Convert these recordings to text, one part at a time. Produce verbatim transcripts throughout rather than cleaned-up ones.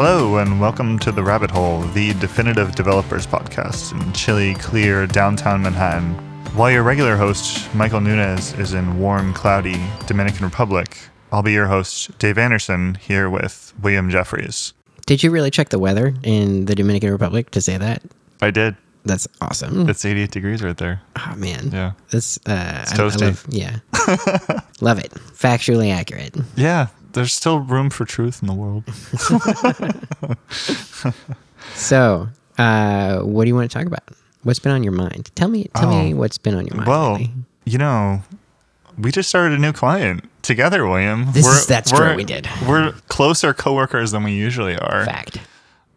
Hello, and welcome to The Rabbit Hole, the definitive developers podcast in chilly, clear downtown Manhattan. While your regular host, Michael Nunez, is in warm, cloudy Dominican Republic, I'll be your host, Dave Anderson, here with William Jeffries. Did you really check the weather in the Dominican Republic to say that? I did. That's awesome. It's eighty-eight degrees right there. Oh, man. Yeah. This, uh, it's toasty. I, I love, yeah. Love it. Factually accurate. Yeah. There's still room for truth in the world. So, uh, what do you want to talk about? What's been on your mind? Tell me Tell oh, me what's been on your mind. Well, lately. You know, we just started a new client together, William. This we're, is, that's true, we did. We're closer coworkers than we usually are. Fact.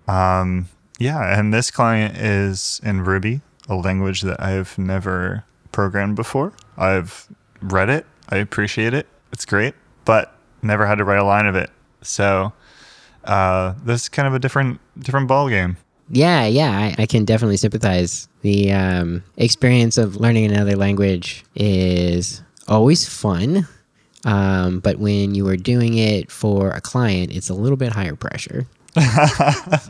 Um. Yeah, and this client is in Ruby, a language that I've never programmed before. I've read it. I appreciate it. It's great, but never had to write a line of it. So uh, this is kind of a different different ball game. Yeah, yeah, I, I can definitely sympathize. The um, experience of learning another language is always fun, um, but when you are doing it for a client, it's a little bit higher pressure. Like,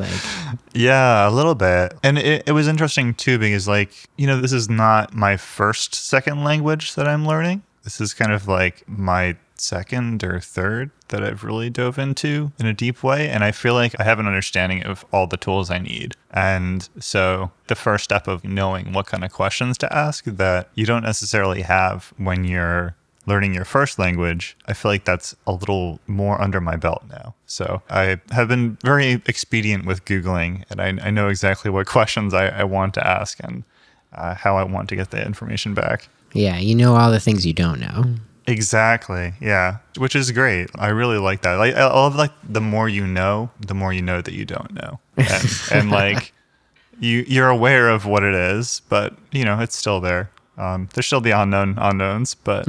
yeah, a little bit. And it, it was interesting too, because like, you know, this is not my first second language that I'm learning. This is kind of like my second or third that I've really dove into in a deep way. And I feel like I have an understanding of all the tools I need. And so the first step of knowing what kind of questions to ask that you don't necessarily have when you're learning your first language, I feel like that's a little more under my belt now. So I have been very expedient with Googling, and I, I know exactly what questions I, I want to ask and uh, how I want to get the information back. Yeah, you know all the things you don't know. Exactly, yeah, which is great. I really like that. Like, I love like the more you know, the more you know that you don't know. And, and like you, you're aware of what it is, but you know, it's still there. Um, there's still the unknown unknowns, but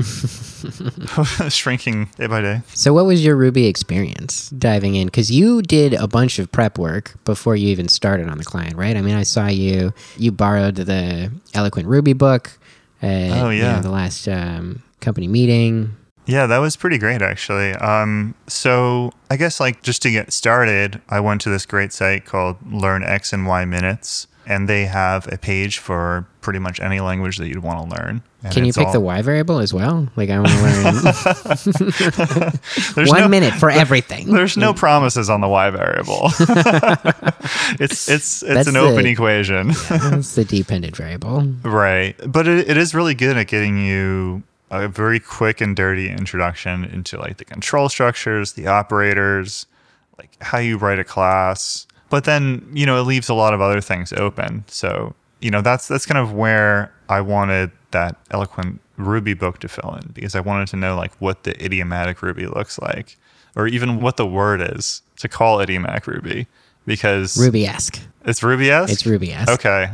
shrinking day by day. So what was your Ruby experience diving in? Because you did a bunch of prep work before you even started on the client, right? I mean, I saw you, you borrowed the Eloquent Ruby book at oh, yeah. you know, the last um, company meeting. Yeah, that was pretty great, actually. Um, so I guess like just to get started, I went to this great site called Learn X and Y Minutes. And they have a page for pretty much any language that you'd want to learn. And can you pick all... the Y variable as well? Like I want to learn one no, minute for everything. There's no promises on the Y variable. it's it's it's that's an open the, equation. Yeah, that's the dependent variable. Right. But it, it is really good at getting you a very quick and dirty introduction into like the control structures, the operators, like how you write a class. But then, you know, it leaves a lot of other things open. So, you know, that's that's kind of where I wanted that Eloquent Ruby book to fill in, because I wanted to know like what the idiomatic Ruby looks like, or even what the word is to call idiomatic Ruby, because Ruby-esque. It's Ruby-esque? It's Ruby-esque. Okay.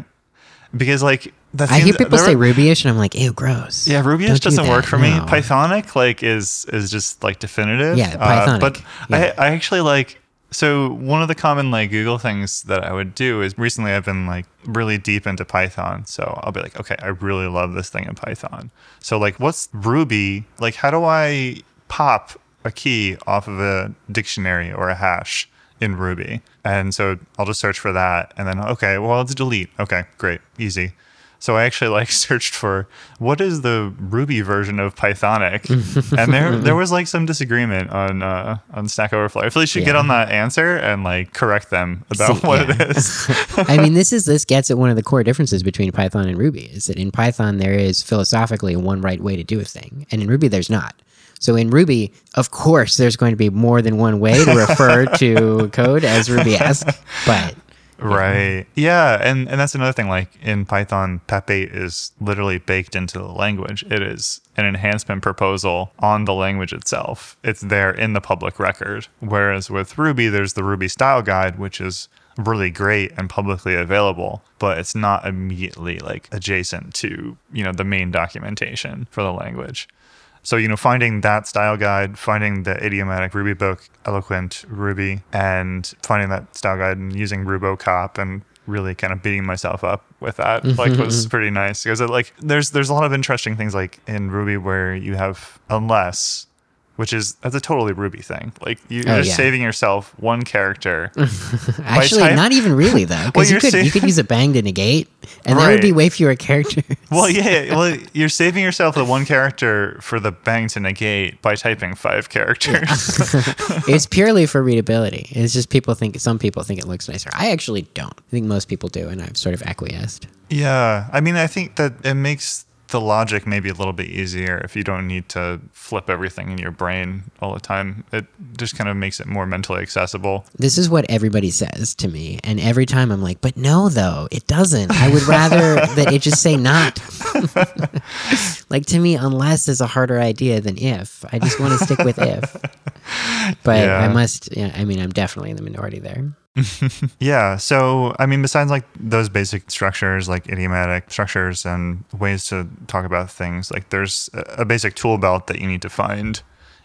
Because like that seems, I hear people say Ruby-ish and I'm like, ew, gross. Yeah, Ruby-ish doesn't work for me. Pythonic like is is just like definitive. Yeah, Pythonic. Uh, but yeah. I I actually like So one of the common like Google things that I would do is recently I've been like really deep into Python. So I'll be like, okay, I really love this thing in Python. So like, what's Ruby? Like, how do I pop a key off of a dictionary or a hash in Ruby? And so I'll just search for that. And then, okay, well, it's delete. Okay, great. Easy. So I actually like searched for what is the Ruby version of Pythonic, and there there was like some disagreement on uh, on Stack Overflow. I feel like you should yeah. get on that answer and like correct them about See, what yeah. it is. I mean, this is this gets at one of the core differences between Python and Ruby is that in Python there is philosophically one right way to do a thing, and in Ruby there's not. So in Ruby, of course, there's going to be more than one way to refer to code as Ruby-esque, but. Right. Yeah. And and that's another thing. Like in Python, P E P eight is literally baked into the language. It is an enhancement proposal on the language itself. It's there in the public record. Whereas with Ruby, there's the Ruby style guide, which is really great and publicly available, but it's not immediately like adjacent to, you know, the main documentation for the language. So, you know, finding that style guide, finding the idiomatic Ruby book, Eloquent Ruby, and finding that style guide and using RuboCop and really kind of beating myself up with that, mm-hmm. like was pretty nice. Because it, like, there's there's a lot of interesting things like in Ruby where you have unless, which is, that's a totally Ruby thing. Like, you're oh, just yeah. saving yourself one character. Actually, type. Not even really, though, because well, you, could, sa- you could use a bang to negate, and right. there would be way fewer characters. Well, yeah, well, you're saving yourself the one character for the bang to negate by typing five characters. It's purely for readability. It's just people think, some people think it looks nicer. I actually don't. I think most people do, and I've sort of acquiesced. Yeah, I mean, I think that it makes the logic may be a little bit easier if you don't need to flip everything in your brain all the time. It just kind of makes it more mentally accessible. This is what everybody says to me. And every time I'm like, but no, though, it doesn't. I would rather that it just say not. Like, to me, unless is a harder idea than if. I just want to stick with if. But yeah. I must, yeah, I mean, I'm definitely in the minority there. Yeah. So, I mean, besides like those basic structures, like idiomatic structures and ways to talk about things, like there's a basic tool belt that you need to find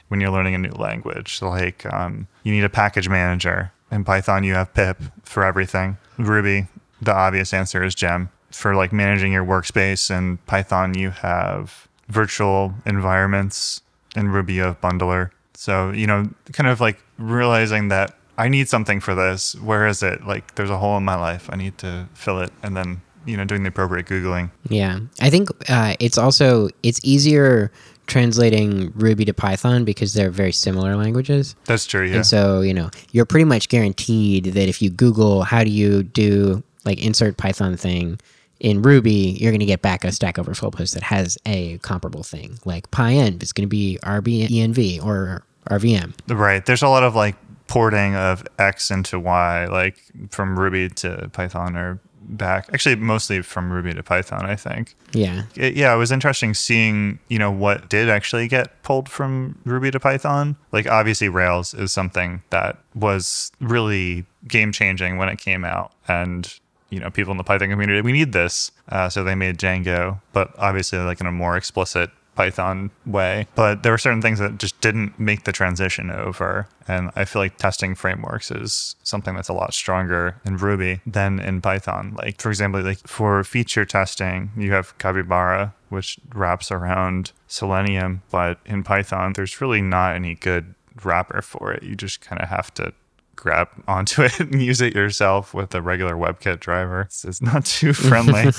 when you're learning a new language. So, like, um, you need a package manager. In Python, you have pip for everything. Ruby, the obvious answer is gem. For like managing your workspace in Python, you have virtual environments. In Ruby, you have bundler. So, you know, kind of like realizing that I need something for this. Where is it? Like, there's a hole in my life. I need to fill it. And then, you know, doing the appropriate Googling. Yeah. I think uh, it's also, it's easier translating Ruby to Python because they're very similar languages. That's true, yeah. And so, you know, you're pretty much guaranteed that if you Google, how do you do, like, insert Python thing in Ruby, you're going to get back a Stack Overflow post that has a comparable thing. Like, pyenv is going to be rbenv or R V M. Right. There's a lot of, like, porting of X into Y, like from Ruby to Python or back. Actually, mostly from Ruby to Python, I think. Yeah. It, yeah, it was interesting seeing, you know, what did actually get pulled from Ruby to Python. Like, obviously, Rails is something that was really game-changing when it came out. And, you know, people in the Python community, we need this. Uh, so they made Django, but obviously, like, in a more explicit Python way, but there were certain things that just didn't make the transition over. And I feel like testing frameworks is something that's a lot stronger in Ruby than in Python. Like, for example, like for feature testing, you have Capybara, which wraps around Selenium, but in Python, there's really not any good wrapper for it. You just kind of have to grab onto it and use it yourself with a regular WebKit driver. It's, it's not too friendly.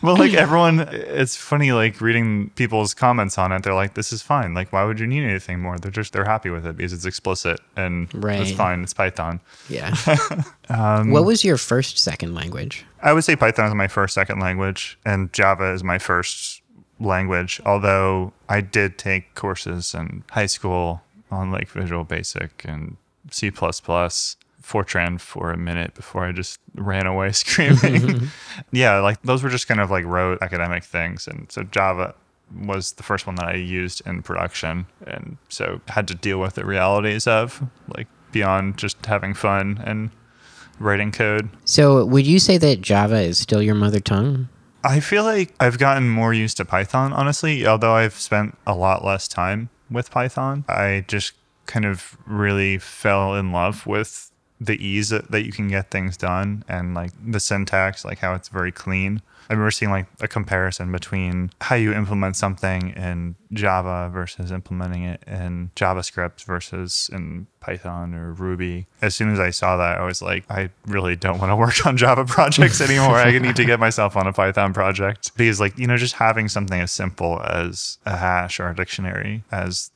But like everyone, it's funny, like reading people's comments on it, they're like, this is fine. Like, why would you need anything more? They're just, they're happy with it because it's explicit and right. It's fine. It's Python. Yeah. um, what was your first second language? I would say Python is my first second language and Java is my first language. Although I did take courses in high school on like Visual Basic and C plus plus, Fortran for a minute before I just ran away screaming. Yeah, like those were just kind of like rote academic things. And so Java was the first one that I used in production. And so had to deal with the realities of like beyond just having fun and writing code. So would you say that Java is still your mother tongue? I feel like I've gotten more used to Python, honestly, although I've spent a lot less time with Python. I just kind of really fell in love with the ease that you can get things done and like the syntax, like how it's very clean. I remember seeing like a comparison between how you implement something in Java versus implementing it in JavaScript versus in Python or Ruby. As soon as I saw that, I was like, I really don't want to work on Java projects anymore. I need to get myself on a Python project because like, you know, just having something as simple as a hash or a dictionary as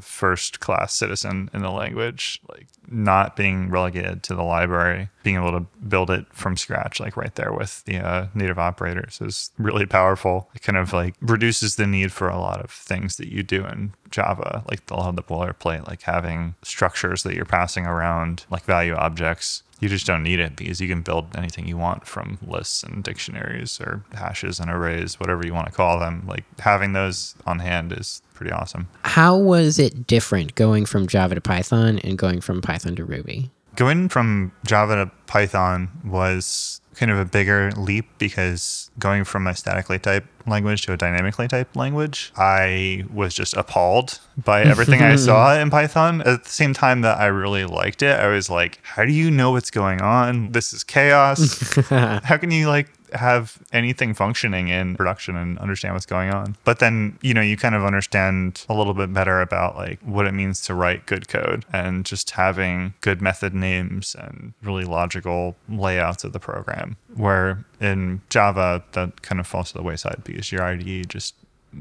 first class citizen in the language, like not being relegated to the library, being able to build it from scratch, like right there with the uh, native operators is really powerful. It kind of like reduces the need for a lot of things that you do in Java, like a lot of the boilerplate, like having structures that you're passing around, like value objects. You just don't need it because you can build anything you want from lists and dictionaries or hashes and arrays, whatever you want to call them. Like having those on hand is pretty awesome. How was it different going from Java to Python and going from Python to Ruby? Going from Java to Python was kind of a bigger leap because going from a statically typed language to a dynamically typed language, I was just appalled by everything I saw in Python. At the same time that I really liked it, I was like, how do you know what's going on? This is chaos. How can you like have anything functioning in production and understand what's going on. But then, you know, you kind of understand a little bit better about like what it means to write good code and just having good method names and really logical layouts of the program. Where in Java, that kind of falls to the wayside because your I D E just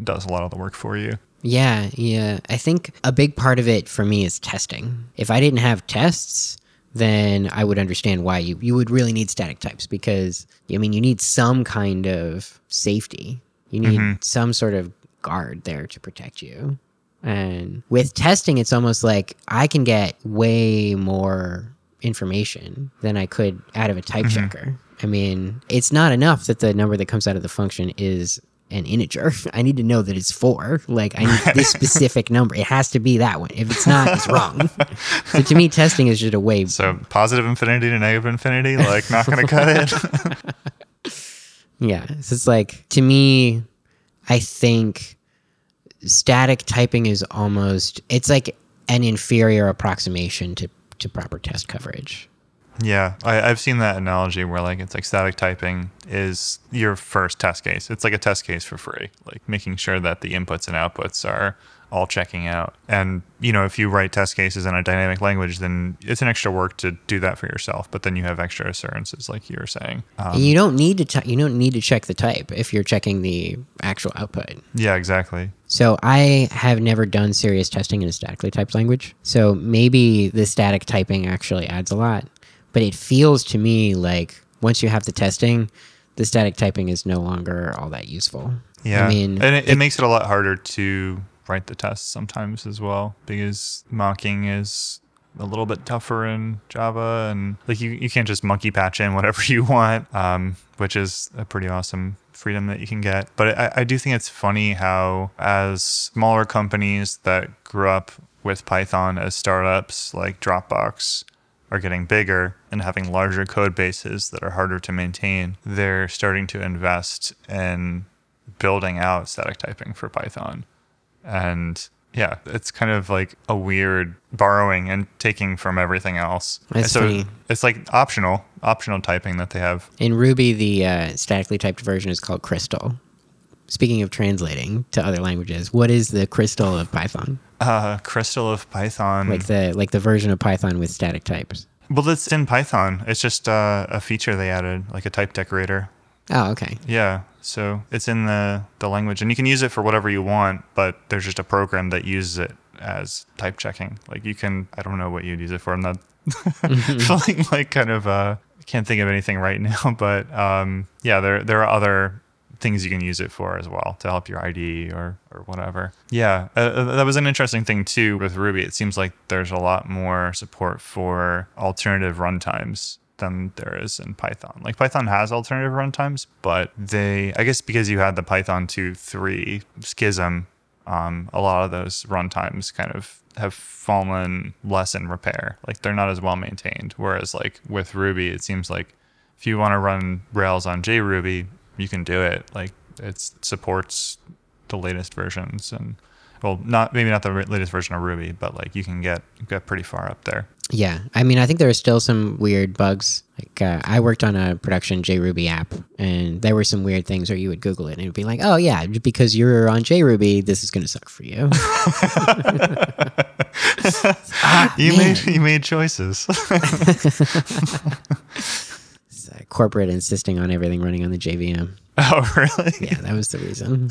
does a lot of the work for you. Yeah, yeah. I think a big part of it for me is testing. If I didn't have tests, then I would understand why you, you would really need static types because, I mean, you need some kind of safety. You need mm-hmm. some sort of guard there to protect you. And with testing, it's almost like I can get way more information than I could out of a type mm-hmm. checker. I mean, it's not enough that the number that comes out of the function is an integer. I need to know that it's four. Like, I need this specific number. It has to be that one. If it's not, it's wrong. So to me, testing is just a way. So positive infinity to negative infinity, like, not going to cut it. Yeah. So it's like, to me, I think static typing is almost, it's like an inferior approximation to, to proper test coverage. Yeah, I, I've seen that analogy where like it's like static typing is your first test case. It's like a test case for free, like making sure that the inputs and outputs are all checking out. And, you know, if you write test cases in a dynamic language, then it's an extra work to do that for yourself. But then you have extra assurances, like you were saying. Um, you don't need to t- you don't need to check the type if you're checking the actual output. Yeah, exactly. So I have never done serious testing in a statically typed language. So maybe the static typing actually adds a lot. But it feels to me like once you have the testing, the static typing is no longer all that useful. Yeah. I mean, and it, it, it makes it a lot harder to write the tests sometimes as well, because mocking is a little bit tougher in Java. And like you, you can't just monkey patch in whatever you want, um, which is a pretty awesome freedom that you can get. But I, I do think it's funny how as smaller companies that grew up with Python as startups like Dropbox are getting bigger and having larger code bases that are harder to maintain, they're starting to invest in building out static typing for Python. And yeah, it's kind of like a weird borrowing and taking from everything else. That's so funny. It's like optional, optional typing that they have. In Ruby, the uh, statically typed version is called Crystal. Speaking of translating to other languages, what is the Crystal of Python? Uh, Crystal of Python. Like the like the version of Python with static types. Well, it's in Python. It's just uh, a feature they added, like a type decorator. Oh, okay. Yeah. So it's in the, the language. And you can use it for whatever you want, but there's just a program that uses it as type checking. Like you can, I don't know what you'd use it for. I'm not feeling like kind of, uh, I can't think of anything right now. But um, yeah, there there are other things you can use it for as well to help your I D E or or whatever. Yeah, uh, that was an interesting thing too with Ruby. It seems like there's a lot more support for alternative runtimes than there is in Python. Like Python has alternative runtimes, but they, I guess because you had the Python two point three schism, um, a lot of those runtimes kind of have fallen less in repair. Like they're not as well maintained. Whereas like with Ruby, it seems like if you want to run Rails on JRuby, you can do it. Like it supports the latest versions, and well, not maybe not the latest version of Ruby, but like you can get get pretty far up there. Yeah, I mean, I think there are still some weird bugs. Like uh, I worked on a production JRuby app, and there were some weird things where you would Google it and it would be like, "Oh yeah, because you're on JRuby, this is going to suck for you." ah, you man. made you made choices. Corporate insisting on everything running on the J V M. Oh, really? Yeah, that was the reason.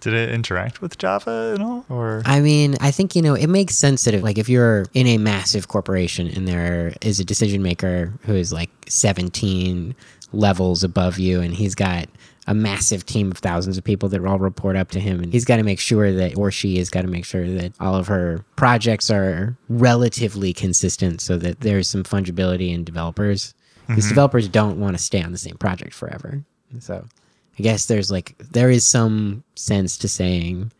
Did it interact with Java at all? Or I mean, I think, you know, it makes sense that if, like if you're in a massive corporation and there is a decision maker who is like seventeen levels above you and he's got a massive team of thousands of people that all report up to him, and he's got to make sure that, or she has got to make sure that all of her projects are relatively consistent so that there's some fungibility in developers. Because mm-hmm. developers don't want to stay on the same project forever. So I guess there's like, there is some sense to saying,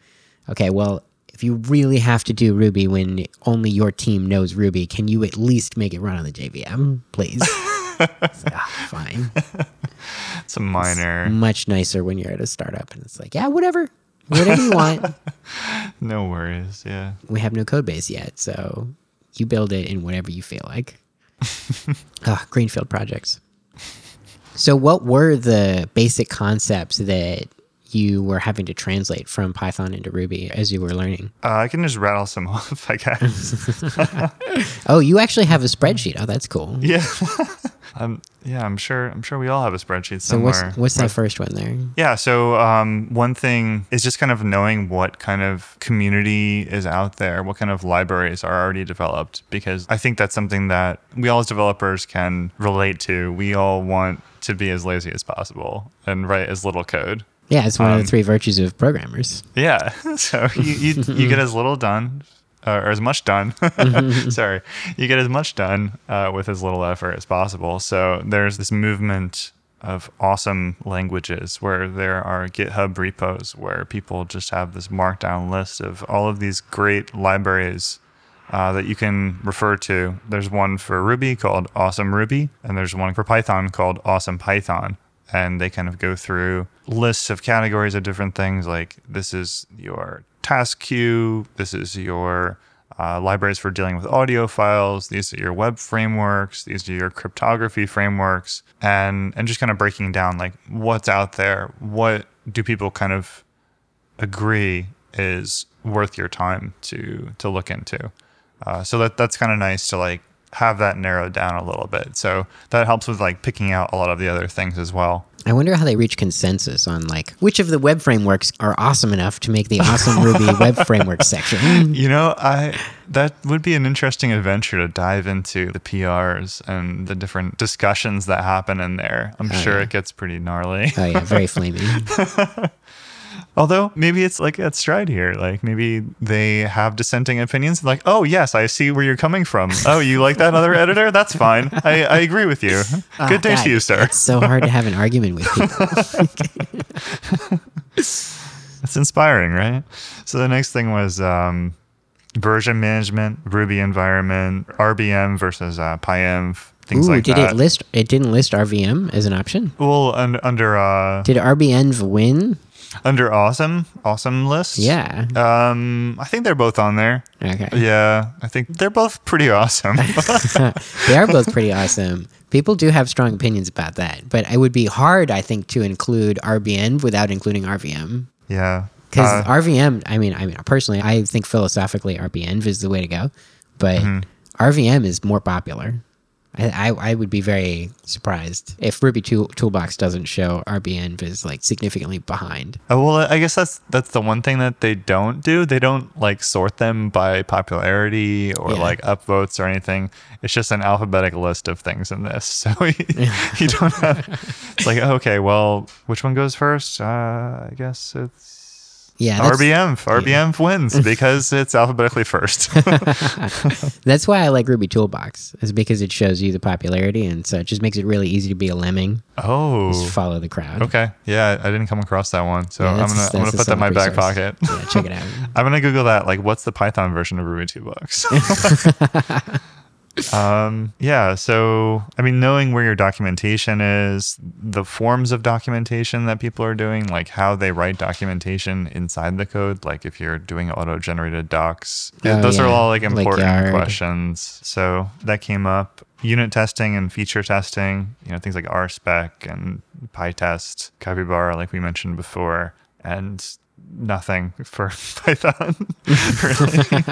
okay, well, if you really have to do Ruby when only your team knows Ruby, can you at least make it run on the J V M, please? It's like, ah, fine. It's a minor. It's much nicer when you're at a startup and it's like, yeah, whatever. Whatever you want. No worries, yeah. We have no code base yet, so you build it in whatever you feel like. Ah, greenfield projects. So what were the basic concepts that you were having to translate from Python into Ruby as you were learning? Uh, I can just rattle some off, I guess. Oh, you actually have a spreadsheet. Oh, that's cool. Yeah. um, yeah, I'm sure I'm sure we all have a spreadsheet somewhere. So what's, what's that first one there? Yeah, so um, one thing is just kind of knowing what kind of community is out there, what kind of libraries are already developed, because I think that's something that we all as developers can relate to. We all want to be as lazy as possible and write as little code. Yeah, it's one um, of the three virtues of programmers. Yeah, so you you, you get as little done, uh, or as much done, sorry, you get as much done uh, with as little effort as possible. So there's this movement of awesome languages where there are GitHub repos where people just have this markdown list of all of these great libraries Uh, that you can refer to. There's one for Ruby called Awesome Ruby, and there's one for Python called Awesome Python. And they kind of go through lists of categories of different things, like this is your task queue, this is your uh, libraries for dealing with audio files, these are your web frameworks, these are your cryptography frameworks, and, and just kind of breaking down like what's out there, what do people kind of agree is worth your time to to look into. Uh, so that that's kind of nice to like have that narrowed down a little bit. So that helps with like picking out a lot of the other things as well. I wonder how they reach consensus on like which of the web frameworks are awesome enough to make the Awesome Ruby web framework section. You know, I that would be an interesting adventure to dive into the P Rs and the different discussions that happen in there. I'm oh, sure yeah. It gets pretty gnarly. Oh yeah, very flamey. Although maybe it's like at Stride here, like maybe they have dissenting opinions. Like, oh yes, I see where you're coming from. Oh, you like that other editor? That's fine. I, I agree with you. Uh, Good day God, to you, sir. It's so hard to have an argument with people. It's inspiring, right? So the next thing was um, version management, Ruby environment, R B M versus uh, PyEnv. Ooh, like did that. it list? It didn't list R V M as an option. Well, un, under uh, did R B N V win? Under awesome, awesome list. Yeah. Um, I think they're both on there. Okay. Yeah, I think they're both pretty awesome. They are both pretty awesome. People do have strong opinions about that, but it would be hard, I think, to include R B N without including R V M. Yeah. Because uh, R V M, I mean, I mean, personally, I think philosophically R B N is the way to go, but mm-hmm. R V M is more popular. I, I would be very surprised if Ruby tool, Toolbox doesn't show R B N V is like significantly behind. Oh, well, I guess that's that's the one thing that they don't do. They don't like sort them by popularity or yeah. like upvotes or anything. It's just an alphabetic list of things in this. So you, you don't have. It's like, okay, well, which one goes first? Uh, I guess it's. Yeah, R B M. Yeah. R B M wins because it's alphabetically first. That's why I like Ruby Toolbox, is because it shows you the popularity, and so it just makes it really easy to be a lemming. Oh. Just follow the crowd. Okay. Yeah, I didn't come across that one, so yeah, I'm going I'm to put that in my resource. Back pocket. Yeah, check it out. I'm going to Google that, like, what's the Python version of Ruby Toolbox? Um, yeah, so, I mean, knowing where your documentation is, the forms of documentation that people are doing, like how they write documentation inside the code, like if you're doing auto-generated docs, oh, those yeah. are all like important like questions. So that came up. Unit testing and feature testing, you know, things like RSpec and PyTest, Capybara, like we mentioned before, and nothing for Python, really.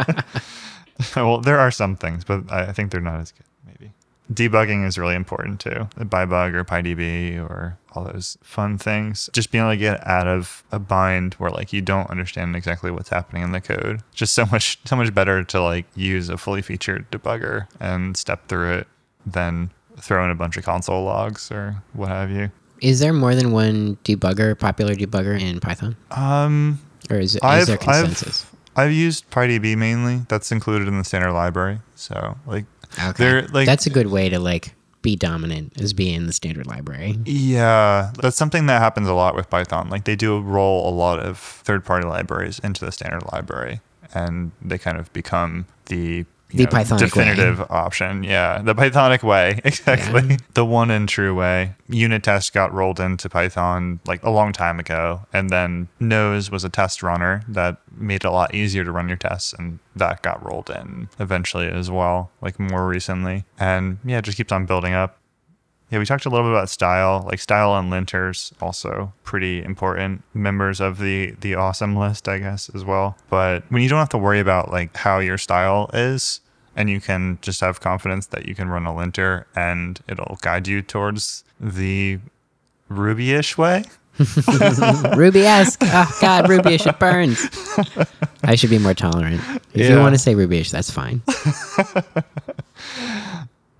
Well, there are some things, but I think they're not as good, maybe. Debugging is really important, too. The Pybug or PyDB or all those fun things. Just being able to get out of a bind where, like, you don't understand exactly what's happening in the code. Just so much so much better to, like, use a fully featured debugger and step through it than throw in a bunch of console logs or what have you. Is there more than one debugger, popular debugger in Python? Um, or is, it, is there consensus? I've, I've used PyDB mainly. That's included in the standard library. So like, okay. like that's a good way to like be dominant, is be in the standard library. Yeah. That's something that happens a lot with Python. Like they do roll a lot of third-party libraries into the standard library, and they kind of become the You the know, Pythonic definitive way. Option. Yeah, the Pythonic way. Exactly. Yeah. The one and true way. Unit test got rolled into Python like a long time ago. And then Nose was a test runner that made it a lot easier to run your tests. And that got rolled in eventually as well, like more recently. And yeah, it just keeps on building up. Yeah, we talked a little bit about style, like style and linters, also pretty important members of the the awesome list, I guess, as well. But when you don't have to worry about like how your style is, and you can just have confidence that you can run a linter and it'll guide you towards the Ruby-ish way. Ruby-esque. Oh, God, Ruby-ish, it burns. I should be more tolerant. If yeah. you want to say Ruby-ish, that's fine.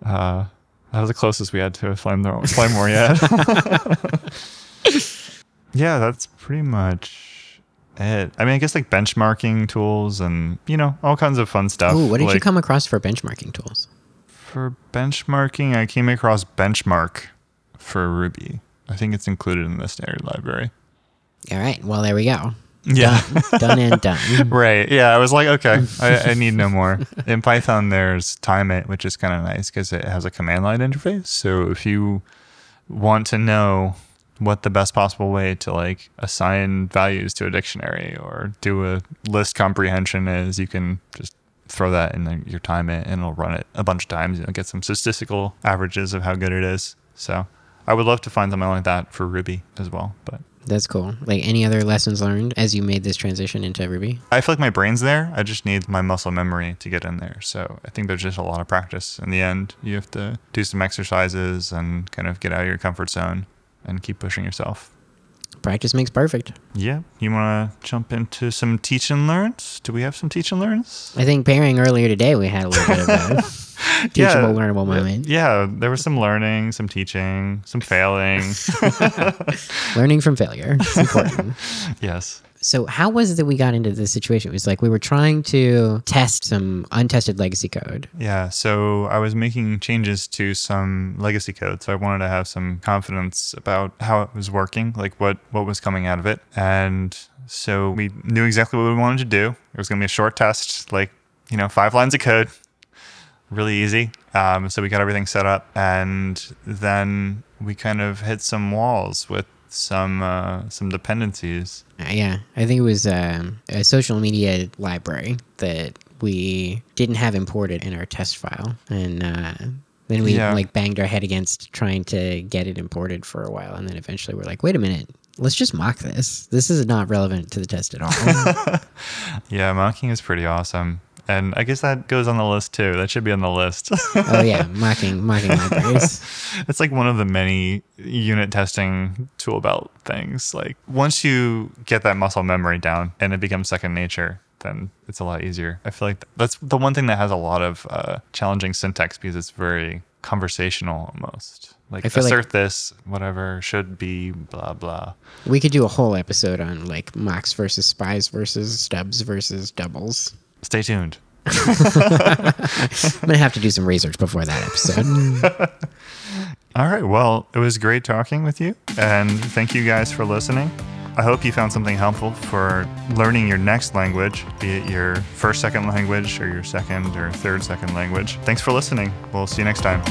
uh That was the closest we had to a flamethrower, flame war yet. Yeah, that's pretty much it. I mean, I guess like benchmarking tools and, you know, all kinds of fun stuff. Ooh, what did like, you come across for benchmarking tools? For benchmarking, I came across Benchmark for Ruby. I think it's included in the standard library. All right. Well, there we go. Yeah. Done, done and done. Right. Yeah. I was like, okay, I, I need no more. In Python, there's timeit, which is kind of nice because it has a command line interface. So if you want to know what the best possible way to like assign values to a dictionary or do a list comprehension is, you can just throw that in the, your timeit and it'll run it a bunch of times and get some statistical averages of how good it is. So I would love to find something like that for Ruby as well, but. That's cool. Like, any other lessons learned as you made this transition into Ruby? I feel like my brain's there. I just need my muscle memory to get in there. So I think there's just a lot of practice. In the end, you have to do some exercises and kind of get out of your comfort zone and keep pushing yourself. Practice makes perfect. Yeah. You want to jump into some teach and learns? Do we have some teach and learns? I think pairing earlier today, we had a little bit of that. Teachable, yeah, learnable moment. Yeah, there was some learning, some teaching, some failing. Learning from failure. It's important. Yes. So how was it that we got into this situation? It was like we were trying to test some untested legacy code. Yeah, so I was making changes to some legacy code. So I wanted to have some confidence about how it was working, like what, what was coming out of it. And so we knew exactly what we wanted to do. It was going to be a short test, like, you know, five lines of code. Really easy. Um, so we got everything set up, and then we kind of hit some walls with some uh, some dependencies. Uh, yeah, I think it was um, a social media library that we didn't have imported in our test file, and uh, then we yeah. like banged our head against trying to get it imported for a while, and then eventually we're like, wait a minute. Let's just mock this. This is not relevant to the test at all. Yeah, mocking is pretty awesome. And I guess that goes on the list too. That should be on the list. Oh yeah, mocking, mocking libraries. It's like one of the many unit testing tool belt things. Like once you get that muscle memory down and it becomes second nature, then it's a lot easier. I feel like that's the one thing that has a lot of uh, challenging syntax because it's very conversational almost. Like assert like this, whatever, should be, blah, blah. We could do a whole episode on like mocks versus spies versus stubs versus doubles. Stay tuned. I'm going to have to do some research before that episode. All right. Well, it was great talking with you. And thank you guys for listening. I hope you found something helpful for learning your next language, be it your first second language or your second or third second language. Thanks for listening. We'll see you next time.